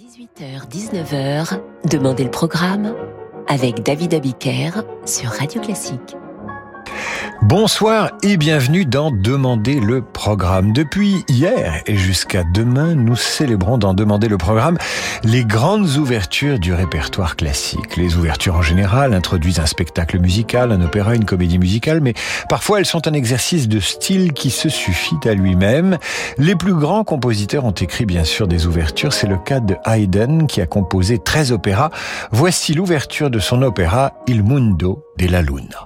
18h-19h, Demandez le programme avec David Abiker sur Radio Classique. Bonsoir et bienvenue dans Demandez le programme. Depuis hier et jusqu'à demain, nous célébrons dans Demandez le programme les grandes ouvertures du répertoire classique. Les ouvertures en général introduisent un spectacle musical, un opéra, une comédie musicale, mais parfois elles sont un exercice de style qui se suffit à lui-même. Les plus grands compositeurs ont écrit bien sûr des ouvertures. C'est le cas de Haydn qui a composé 13 opéras. Voici l'ouverture de son opéra « Il Mondo della Luna ».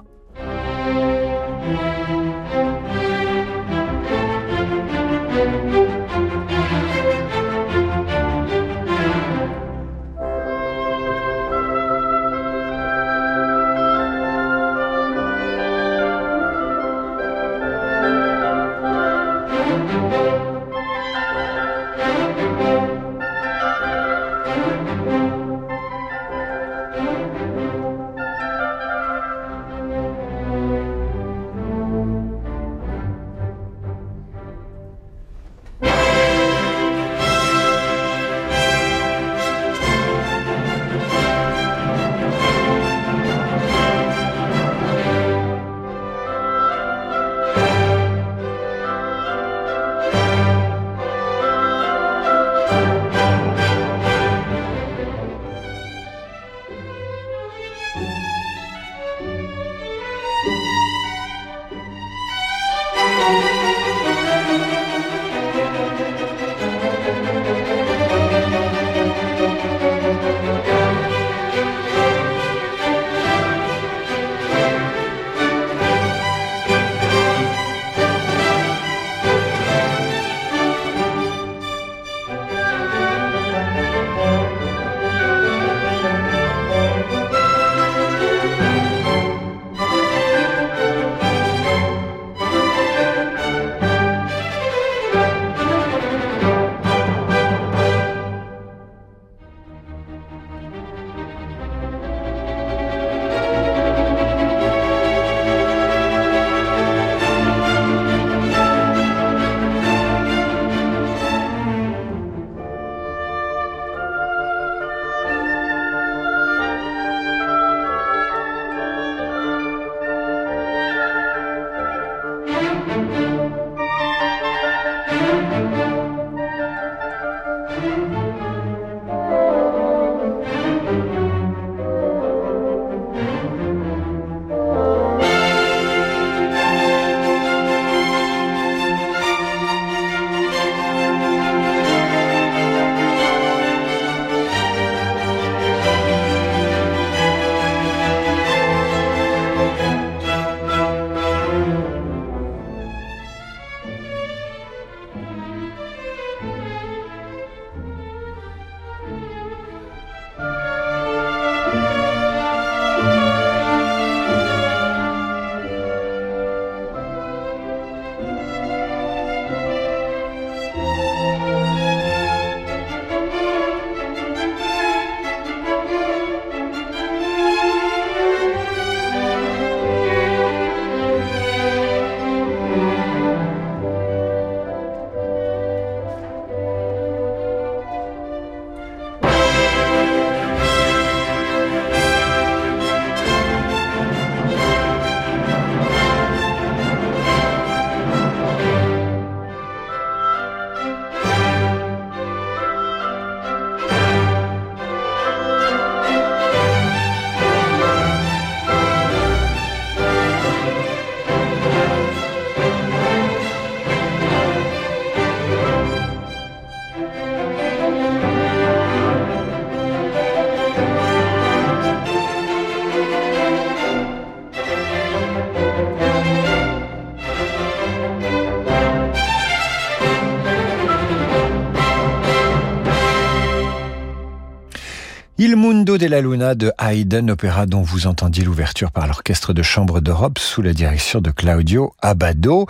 Il Mondo della Luna de Haydn, opéra dont vous entendiez l'ouverture par l'Orchestre de Chambre d'Europe sous la direction de Claudio Abbado.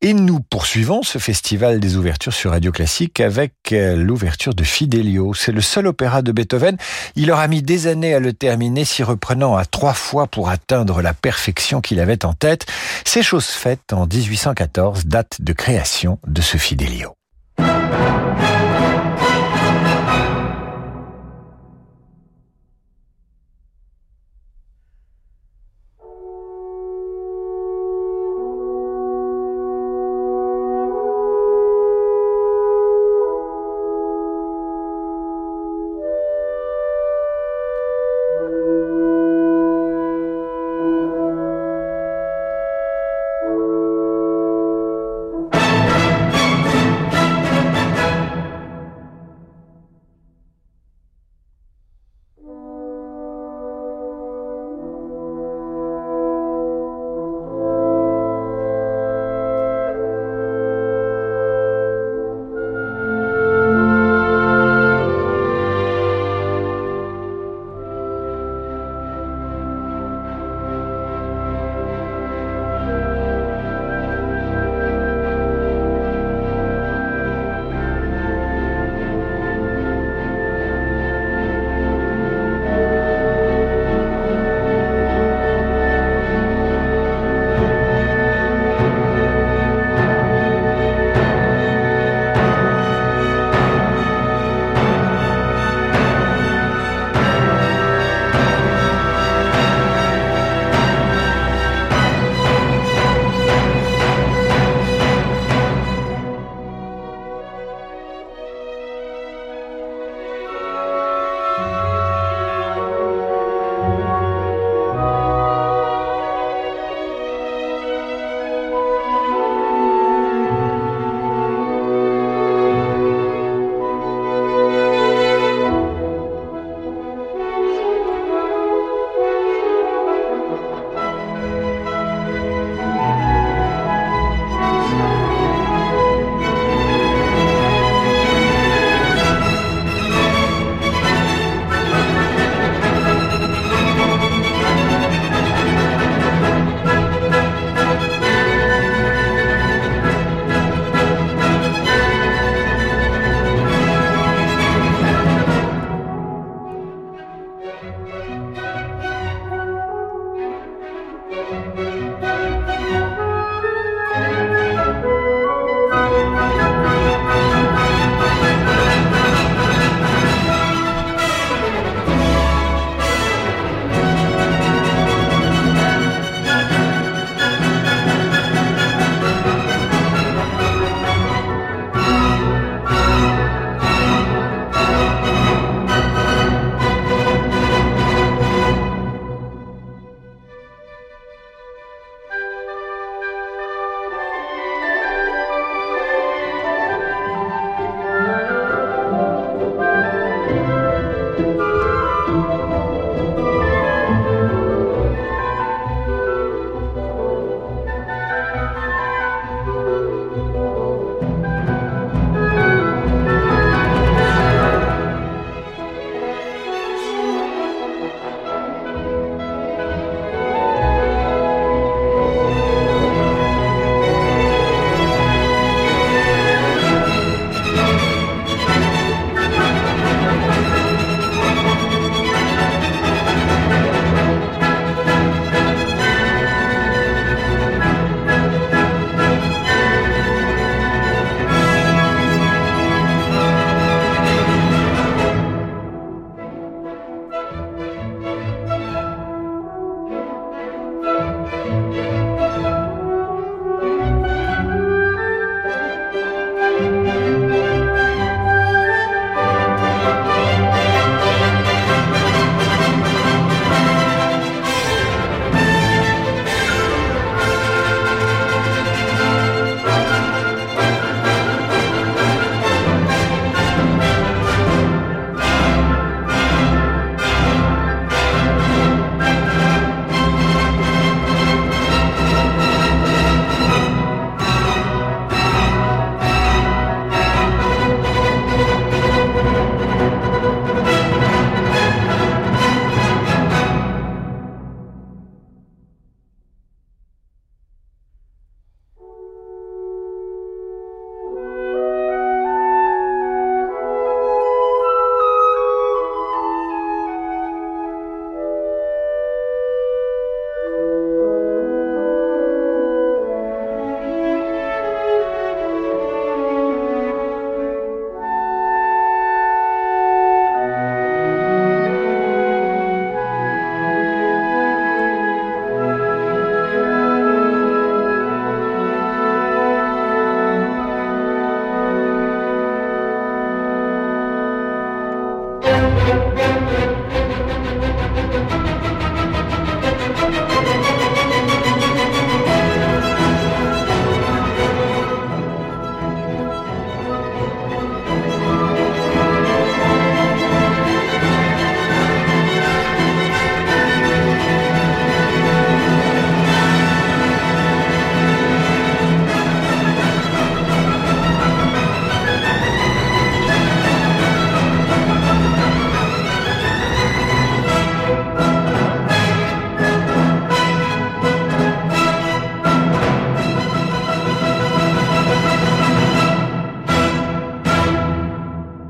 Et nous poursuivons ce festival des ouvertures sur Radio Classique avec l'ouverture de Fidelio. C'est le seul opéra de Beethoven. Il aura mis des années à le terminer, s'y reprenant à 3 fois pour atteindre la perfection qu'il avait en tête. C'est chose faite en 1814, date de création de ce Fidelio.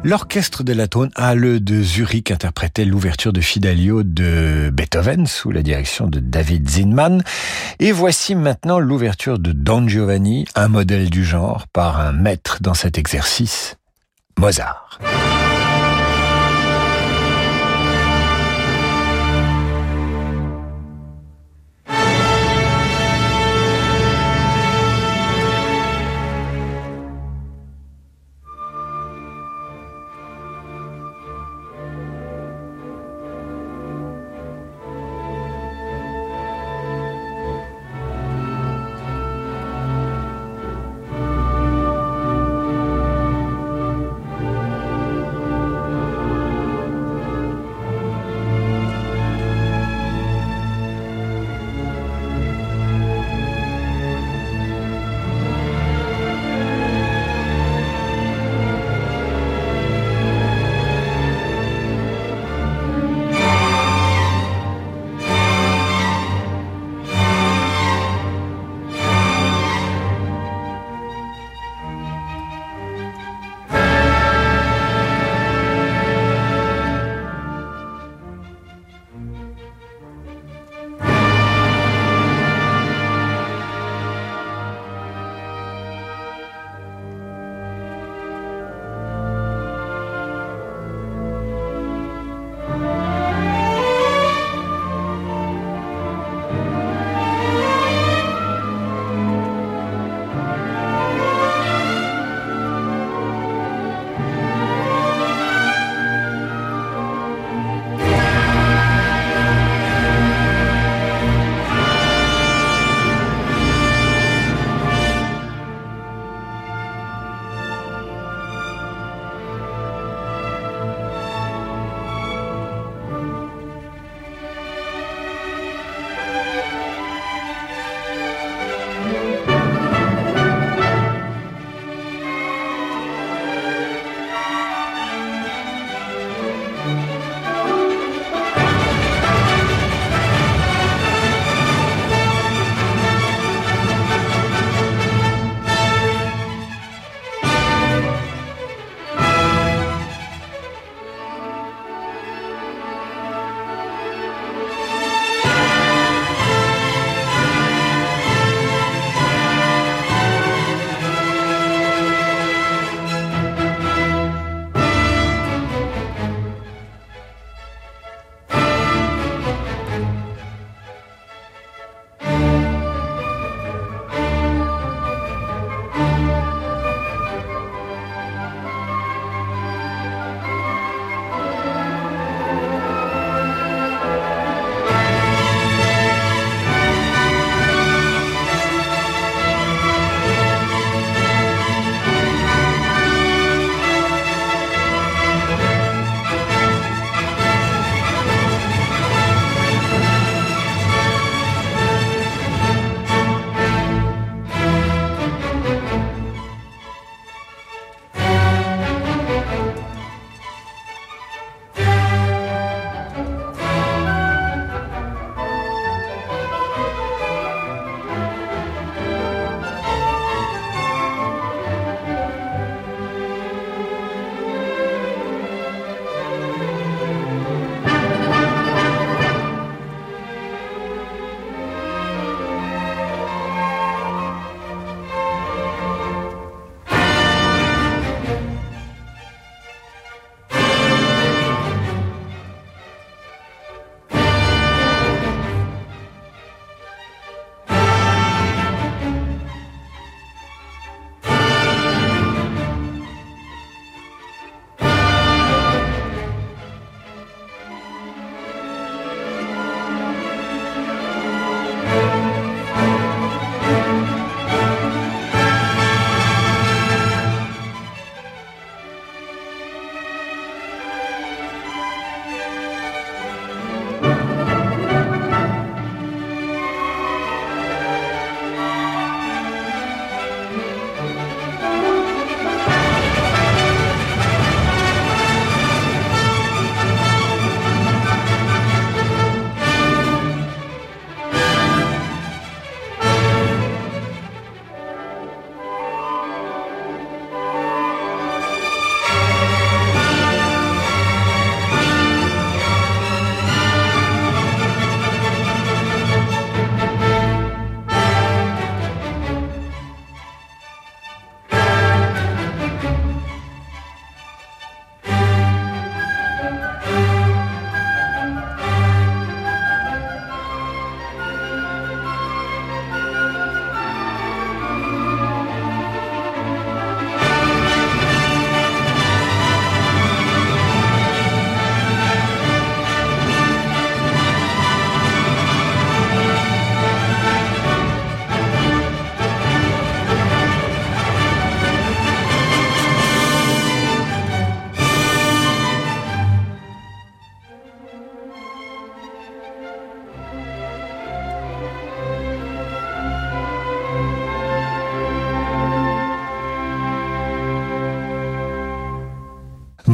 L'orchestre de la Tonhalle de Zurich interprétait l'ouverture de Fidelio de Beethoven sous la direction de David Zinman. Et voici maintenant l'ouverture de Don Giovanni, un modèle du genre par un maître dans cet exercice, Mozart.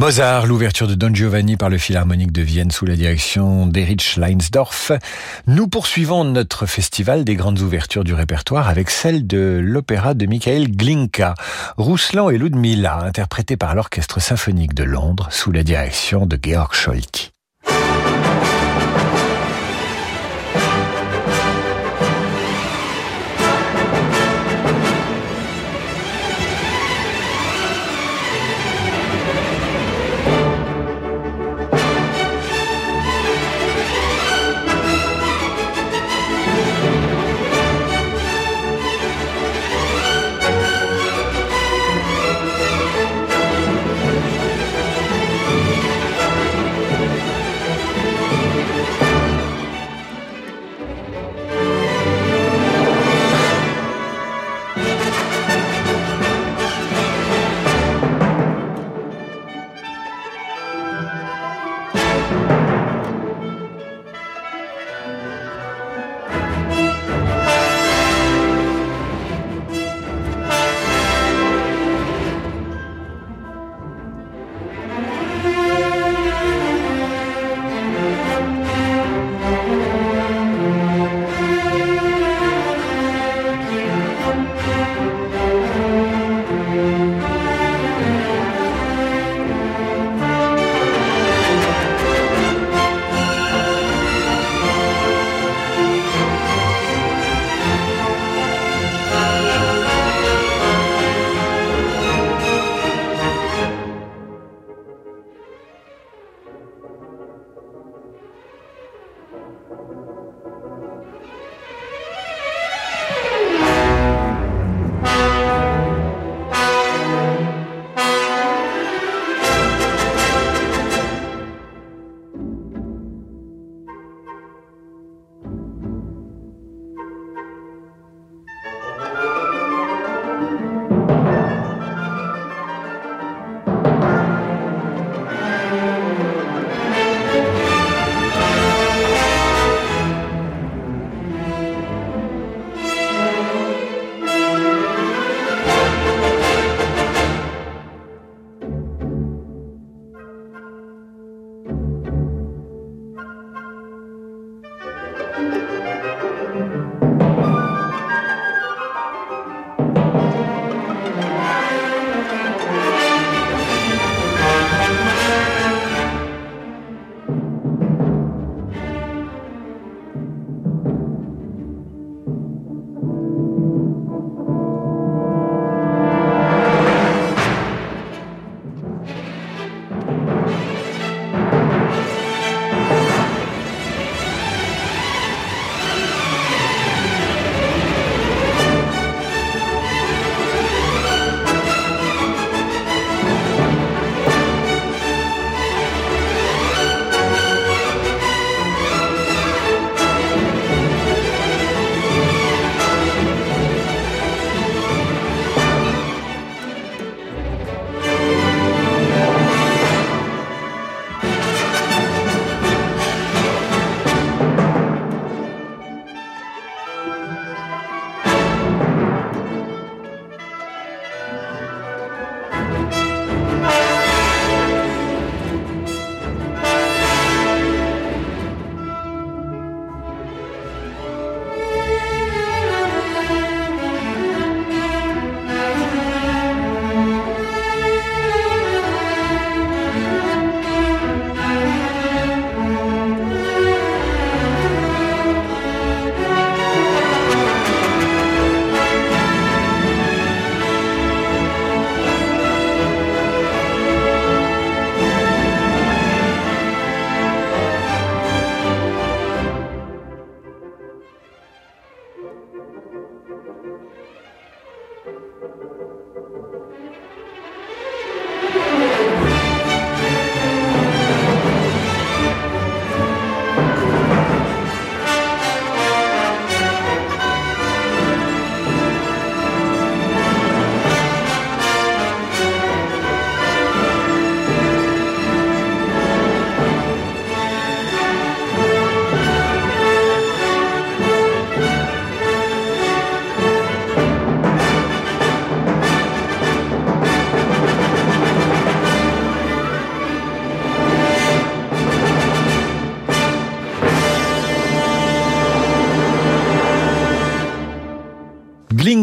Mozart, l'ouverture de Don Giovanni par le Philharmonique de Vienne sous la direction d'Erich Leinsdorf. Nous poursuivons notre festival des grandes ouvertures du répertoire avec celle de l'opéra de Michael Glinka, Rouslan et Ludmilla, interprétée par l'Orchestre symphonique de Londres sous la direction de Georg Scholtz.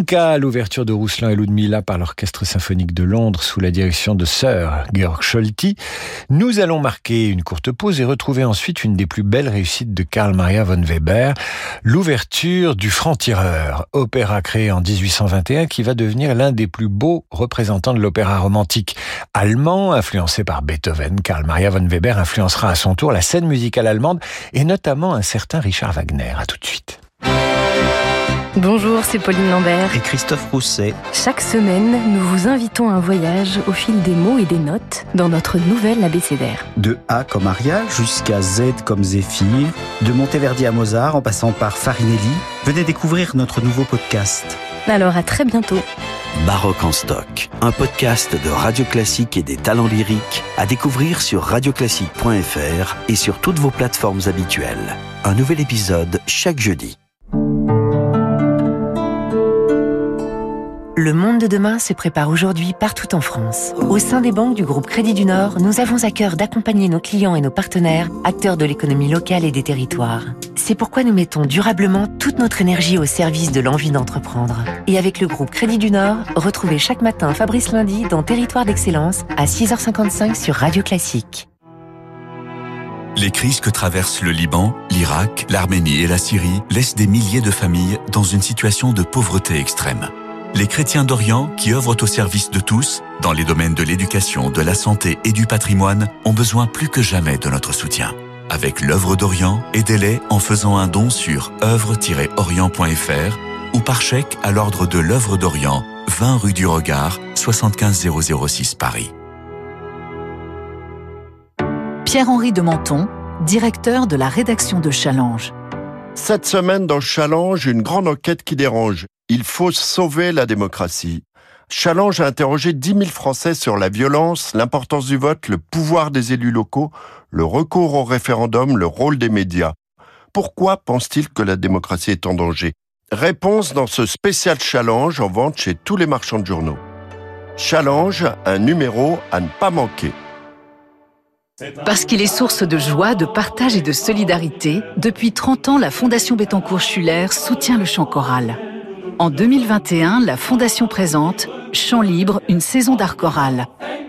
Glinka, l'ouverture de Rouslan et Ludmilla par l'Orchestre symphonique de Londres sous la direction de Sir Georg Scholti. Nous allons marquer une courte pause et retrouver ensuite une des plus belles réussites de Carl Maria von Weber, l'ouverture du Franc-Tireur, opéra créé en 1821 qui va devenir l'un des plus beaux représentants de l'opéra romantique allemand, influencé par Beethoven. Carl Maria von Weber influencera à son tour la scène musicale allemande et notamment un certain Richard Wagner. À tout de suite. Bonjour, c'est Pauline Lambert et Christophe Rousset. Chaque semaine, nous vous invitons à un voyage au fil des mots et des notes dans notre nouvelle ABCDR. De A comme Aria jusqu'à Z comme Zéphyr, de Monteverdi à Mozart en passant par Farinelli, venez découvrir notre nouveau podcast. Alors à très bientôt. Baroque en Stock, un podcast de Radio Classique et des talents lyriques à découvrir sur radioclassique.fr et sur toutes vos plateformes habituelles. Un nouvel épisode chaque jeudi. Le monde de demain se prépare aujourd'hui partout en France. Au sein des banques du groupe Crédit du Nord, nous avons à cœur d'accompagner nos clients et nos partenaires, acteurs de l'économie locale et des territoires. C'est pourquoi nous mettons durablement toute notre énergie au service de l'envie d'entreprendre. Et avec le groupe Crédit du Nord, retrouvez chaque matin Fabrice Lundy dans Territoire d'Excellence à 6h55 sur Radio Classique. Les crises que traversent le Liban, l'Irak, l'Arménie et la Syrie laissent des milliers de familles dans une situation de pauvreté extrême. Les chrétiens d'Orient, qui œuvrent au service de tous, dans les domaines de l'éducation, de la santé et du patrimoine, ont besoin plus que jamais de notre soutien. Avec l'Œuvre d'Orient, aidez-les en faisant un don sur œuvre-orient.fr ou par chèque à l'ordre de l'Œuvre d'Orient, 20 rue du Regard, 75 006 Paris. Pierre-Henri de Menton, directeur de la rédaction de Challenge. Cette semaine dans Challenge, une grande enquête qui dérange. Il faut sauver la démocratie. Challenge a interrogé 10 000 Français sur la violence, l'importance du vote, le pouvoir des élus locaux, le recours au référendum, le rôle des médias. Pourquoi pensent-ils que la démocratie est en danger ? Réponse dans ce spécial Challenge en vente chez tous les marchands de journaux. Challenge, un numéro à ne pas manquer. Parce qu'il est source de joie, de partage et de solidarité, depuis 30 ans, la Fondation Bettencourt-Schueller soutient le chant choral. En 2021, la Fondation présente « Chant libre, une saison d'art choral ».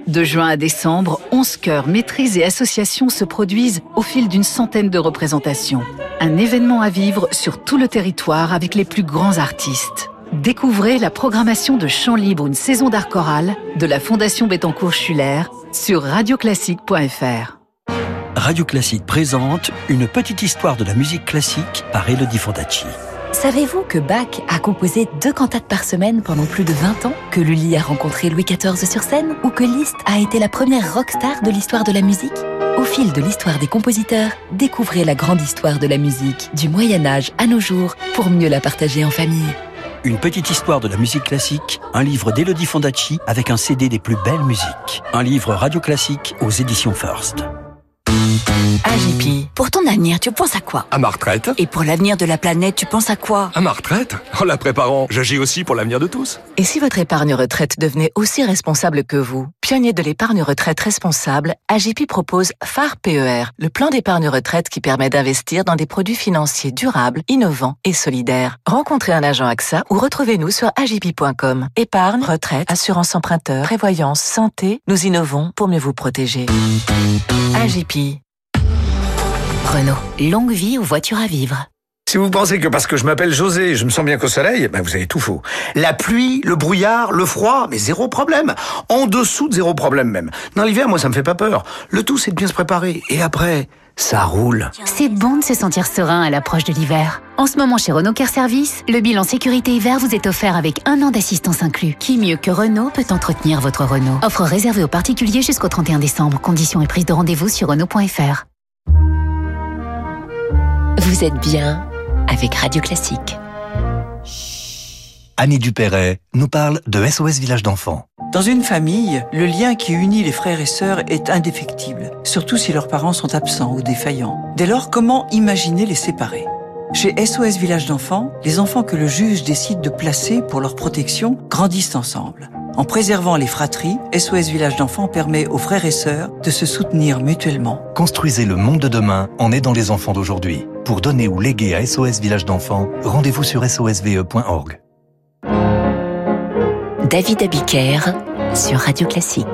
De juin à décembre, 11 chœurs, maîtrises et associations se produisent au fil d'une centaine de représentations. Un événement à vivre sur tout le territoire avec les plus grands artistes. Découvrez la programmation de « Chant libre, une saison d'art choral » de la Fondation Bettencourt-Schueller sur radioclassique.fr. Radio Classique présente « Une petite histoire de la musique classique » par Élodie Fondacci. Savez-vous que Bach a composé 2 cantates par semaine pendant plus de 20 ans, que Lully a rencontré Louis XIV sur scène, ou que Liszt a été la première rockstar de l'histoire de la musique ? Au fil de l'histoire des compositeurs, découvrez la grande histoire de la musique, du Moyen-Âge à nos jours, pour mieux la partager en famille. Une petite histoire de la musique classique, un livre d'Élodie Fondacci avec un CD des plus belles musiques. Un livre Radio Classique aux éditions First. Agipi, pour ton avenir, tu penses à quoi ? À ma retraite. Et pour l'avenir de la planète, tu penses à quoi ? À ma retraite ? En la préparant, j'agis aussi pour l'avenir de tous. Et si votre épargne retraite devenait aussi responsable que vous ? Pionnier de l'épargne retraite responsable, Agipi propose Phare PER, le plan d'épargne retraite qui permet d'investir dans des produits financiers durables, innovants et solidaires. Rencontrez un agent AXA ou retrouvez-nous sur agipi.com. Épargne, retraite, assurance emprunteur, prévoyance, santé, nous innovons pour mieux vous protéger. Agipi. Renault, longue vie aux voitures à vivre. Si vous pensez que parce que je m'appelle José, je me sens bien qu'au soleil, ben vous avez tout faux. La pluie, le brouillard, le froid, mais zéro problème. En dessous de zéro problème même. Dans l'hiver, moi, ça me fait pas peur. Le tout, c'est de bien se préparer. Et après, ça roule. C'est bon de se sentir serein à l'approche de l'hiver. En ce moment, chez Renault Care Service, le bilan sécurité hiver vous est offert avec 1 an d'assistance inclus. Qui mieux que Renault peut entretenir votre Renault ? Offre réservée aux particuliers jusqu'au 31 décembre. Conditions et prise de rendez-vous sur Renault.fr. Vous êtes bien avec Radio Classique. Annie Dupéret nous parle de SOS Village d'enfants. Dans une famille, le lien qui unit les frères et sœurs est indéfectible, surtout si leurs parents sont absents ou défaillants. Dès lors, comment imaginer les séparer ? Chez SOS Village d'enfants, les enfants que le juge décide de placer pour leur protection grandissent ensemble. En préservant les fratries, SOS Village d'enfants permet aux frères et sœurs de se soutenir mutuellement. Construisez le monde de demain en aidant les enfants d'aujourd'hui. Pour donner ou léguer à SOS Village d'enfants, rendez-vous sur sosve.org. David Abiker sur Radio Classique.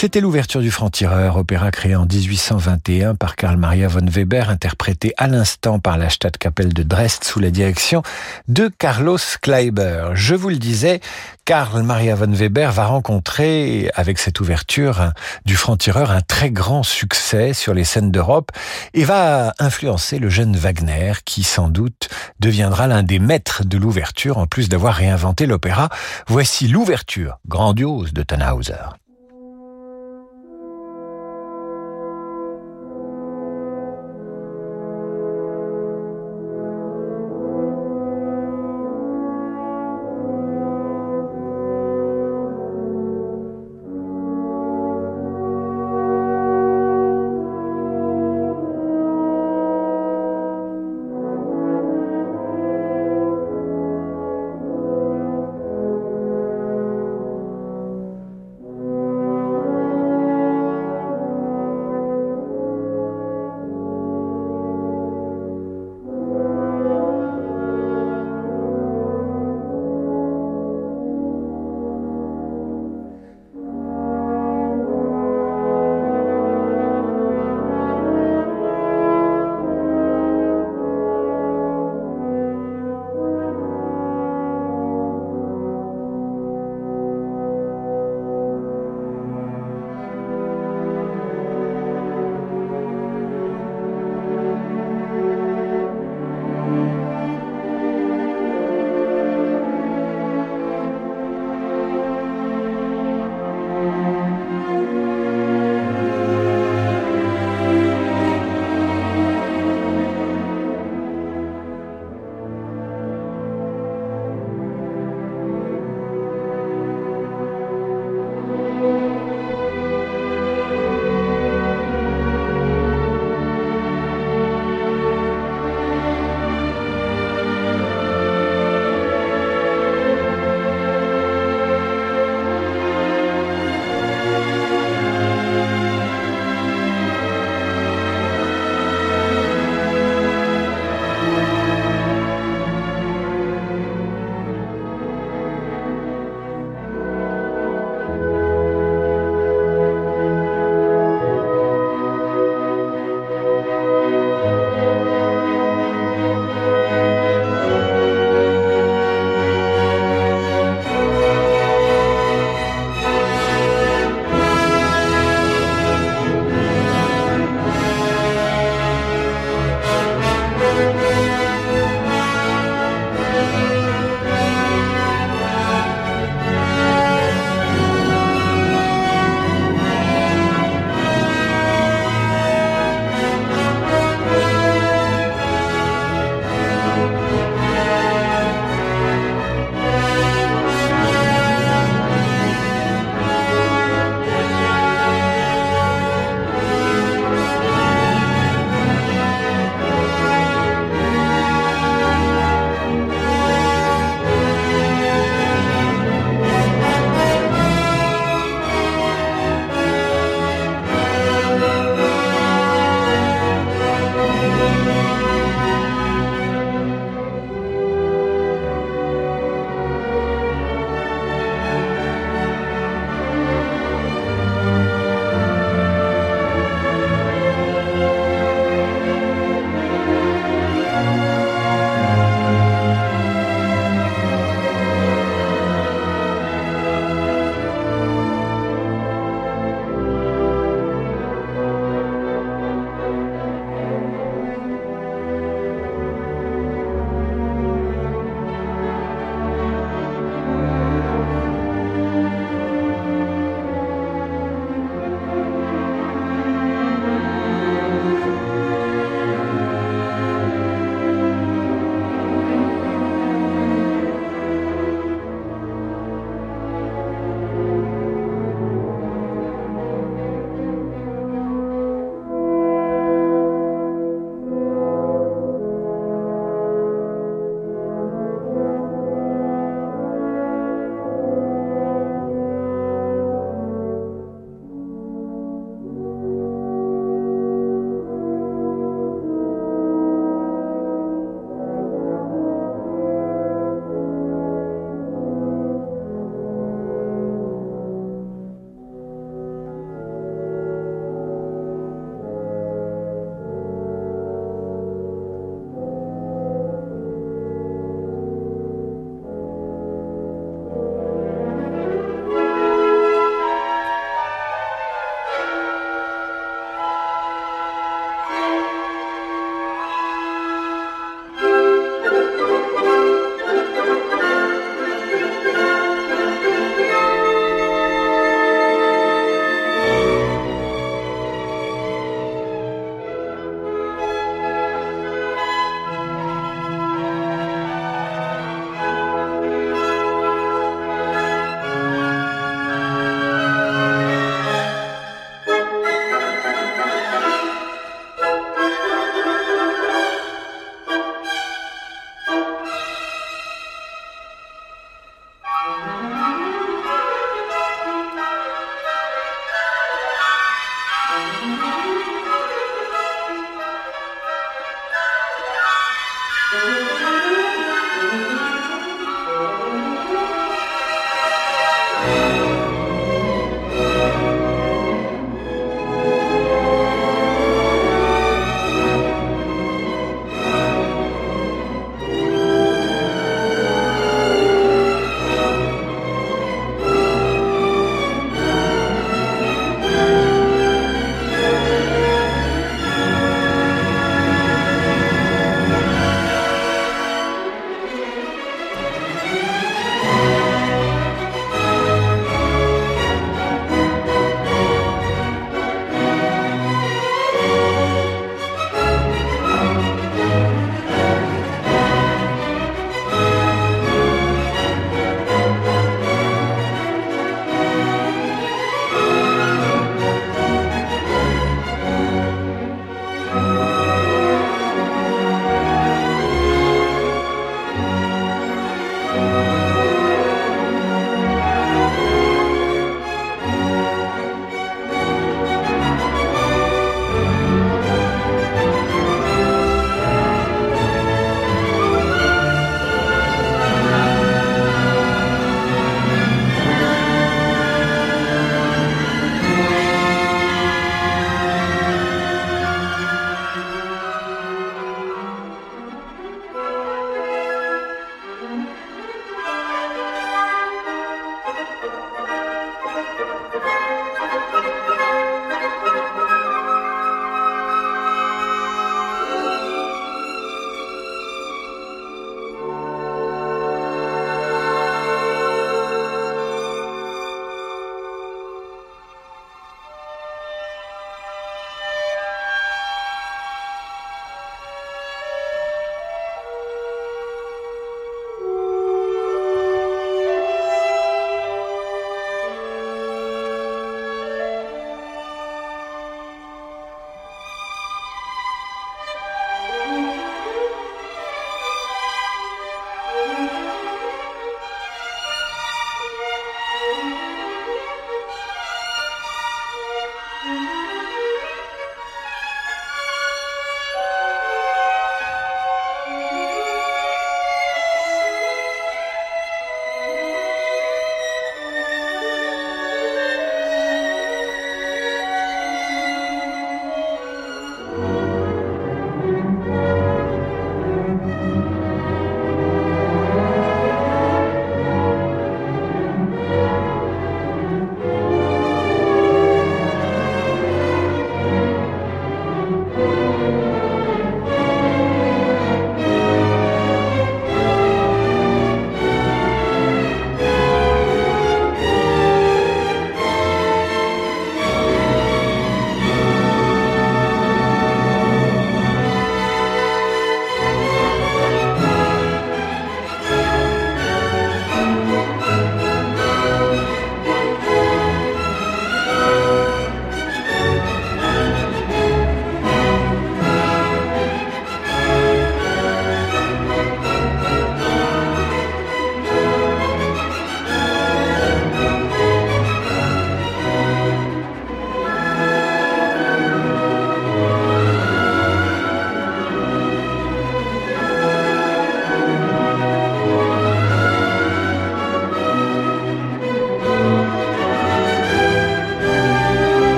C'était l'ouverture du Franc-Tireur, opéra créé en 1821 par Carl Maria von Weber, interprété à l'instant par la Stadtkapelle de Dresde sous la direction de Carlos Kleiber. Je vous le disais, Carl Maria von Weber va rencontrer, avec cette ouverture du Franc-Tireur, un très grand succès sur les scènes d'Europe et va influencer le jeune Wagner qui, sans doute, deviendra l'un des maîtres de l'ouverture en plus d'avoir réinventé l'opéra. Voici l'ouverture grandiose de Tannhäuser.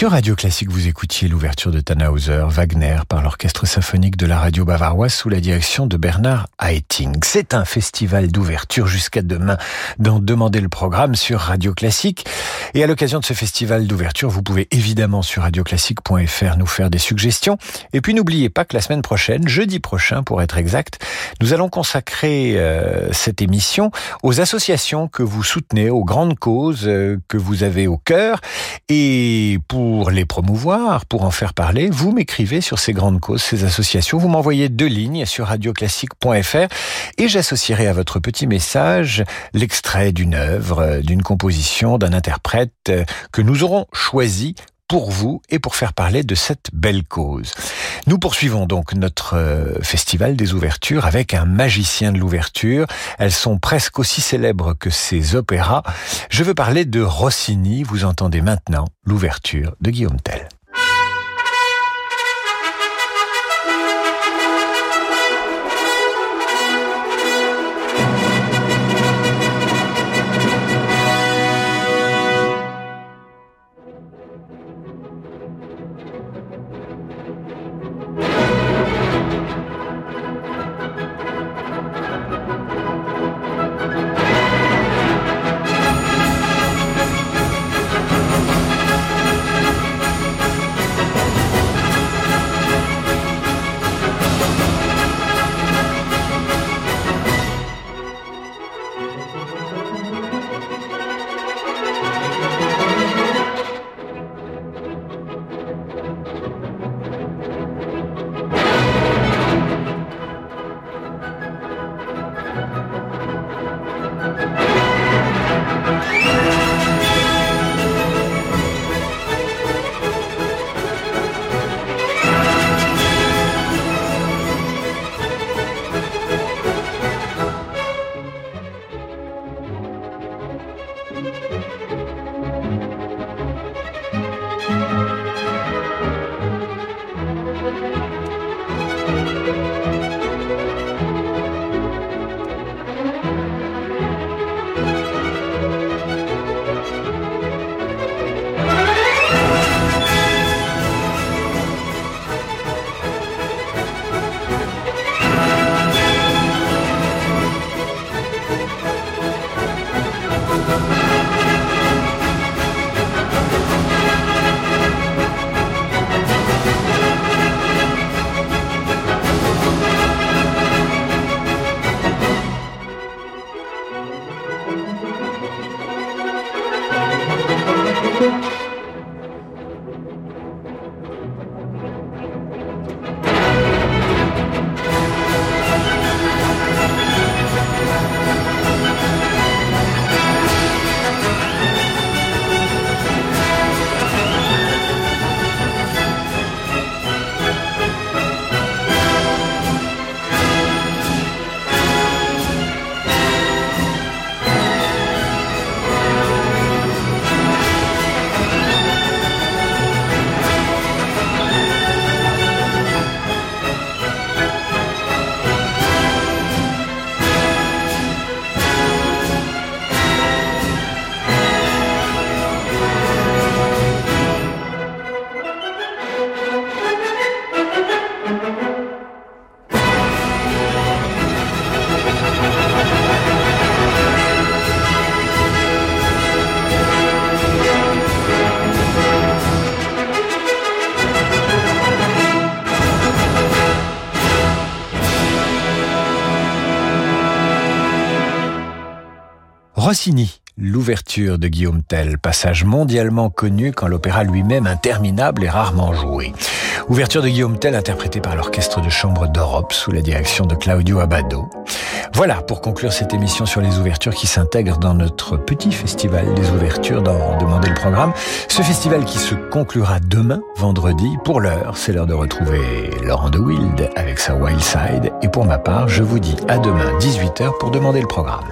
Sur Radio Classique, vous écoutiez l'ouverture de Tannhäuser, Wagner, par l'orchestre symphonique de la radio bavaroise sous la direction de Bernard Haitink. C'est un festival d'ouverture jusqu'à demain dans Demandez le programme sur Radio Classique. Et à l'occasion de ce festival d'ouverture, vous pouvez évidemment sur radioclassique.fr nous faire des suggestions. Et puis n'oubliez pas que la semaine prochaine, jeudi prochain pour être exact, nous allons consacrer cette émission aux associations que vous soutenez, aux grandes causes que vous avez au cœur. Et pour les promouvoir, pour en faire parler, vous m'écrivez sur ces grandes causes, ces associations. Vous m'envoyez 2 lignes sur radioclassique.fr et j'associerai à votre petit message l'extrait d'une œuvre, d'une composition, d'un interprète que nous aurons choisi pour vous et pour faire parler de cette belle cause. Nous poursuivons donc notre festival des ouvertures avec un magicien de l'ouverture. Elles sont presque aussi célèbres que ses opéras. Je veux parler de Rossini. Vous entendez maintenant l'ouverture de Guillaume Tell. Rossini, l'ouverture de Guillaume Tell, passage mondialement connu quand l'opéra lui-même interminable est rarement joué. Ouverture de Guillaume Tell interprétée par l'Orchestre de Chambre d'Europe sous la direction de Claudio Abbado. Voilà pour conclure cette émission sur les ouvertures qui s'intègrent dans notre petit festival des ouvertures dans Demandez le programme. Ce festival qui se conclura demain, vendredi. Pour l'heure, c'est l'heure de retrouver Laurent de Wilde avec sa Wildside. Et pour ma part, je vous dis à demain, 18h, pour Demandez le programme.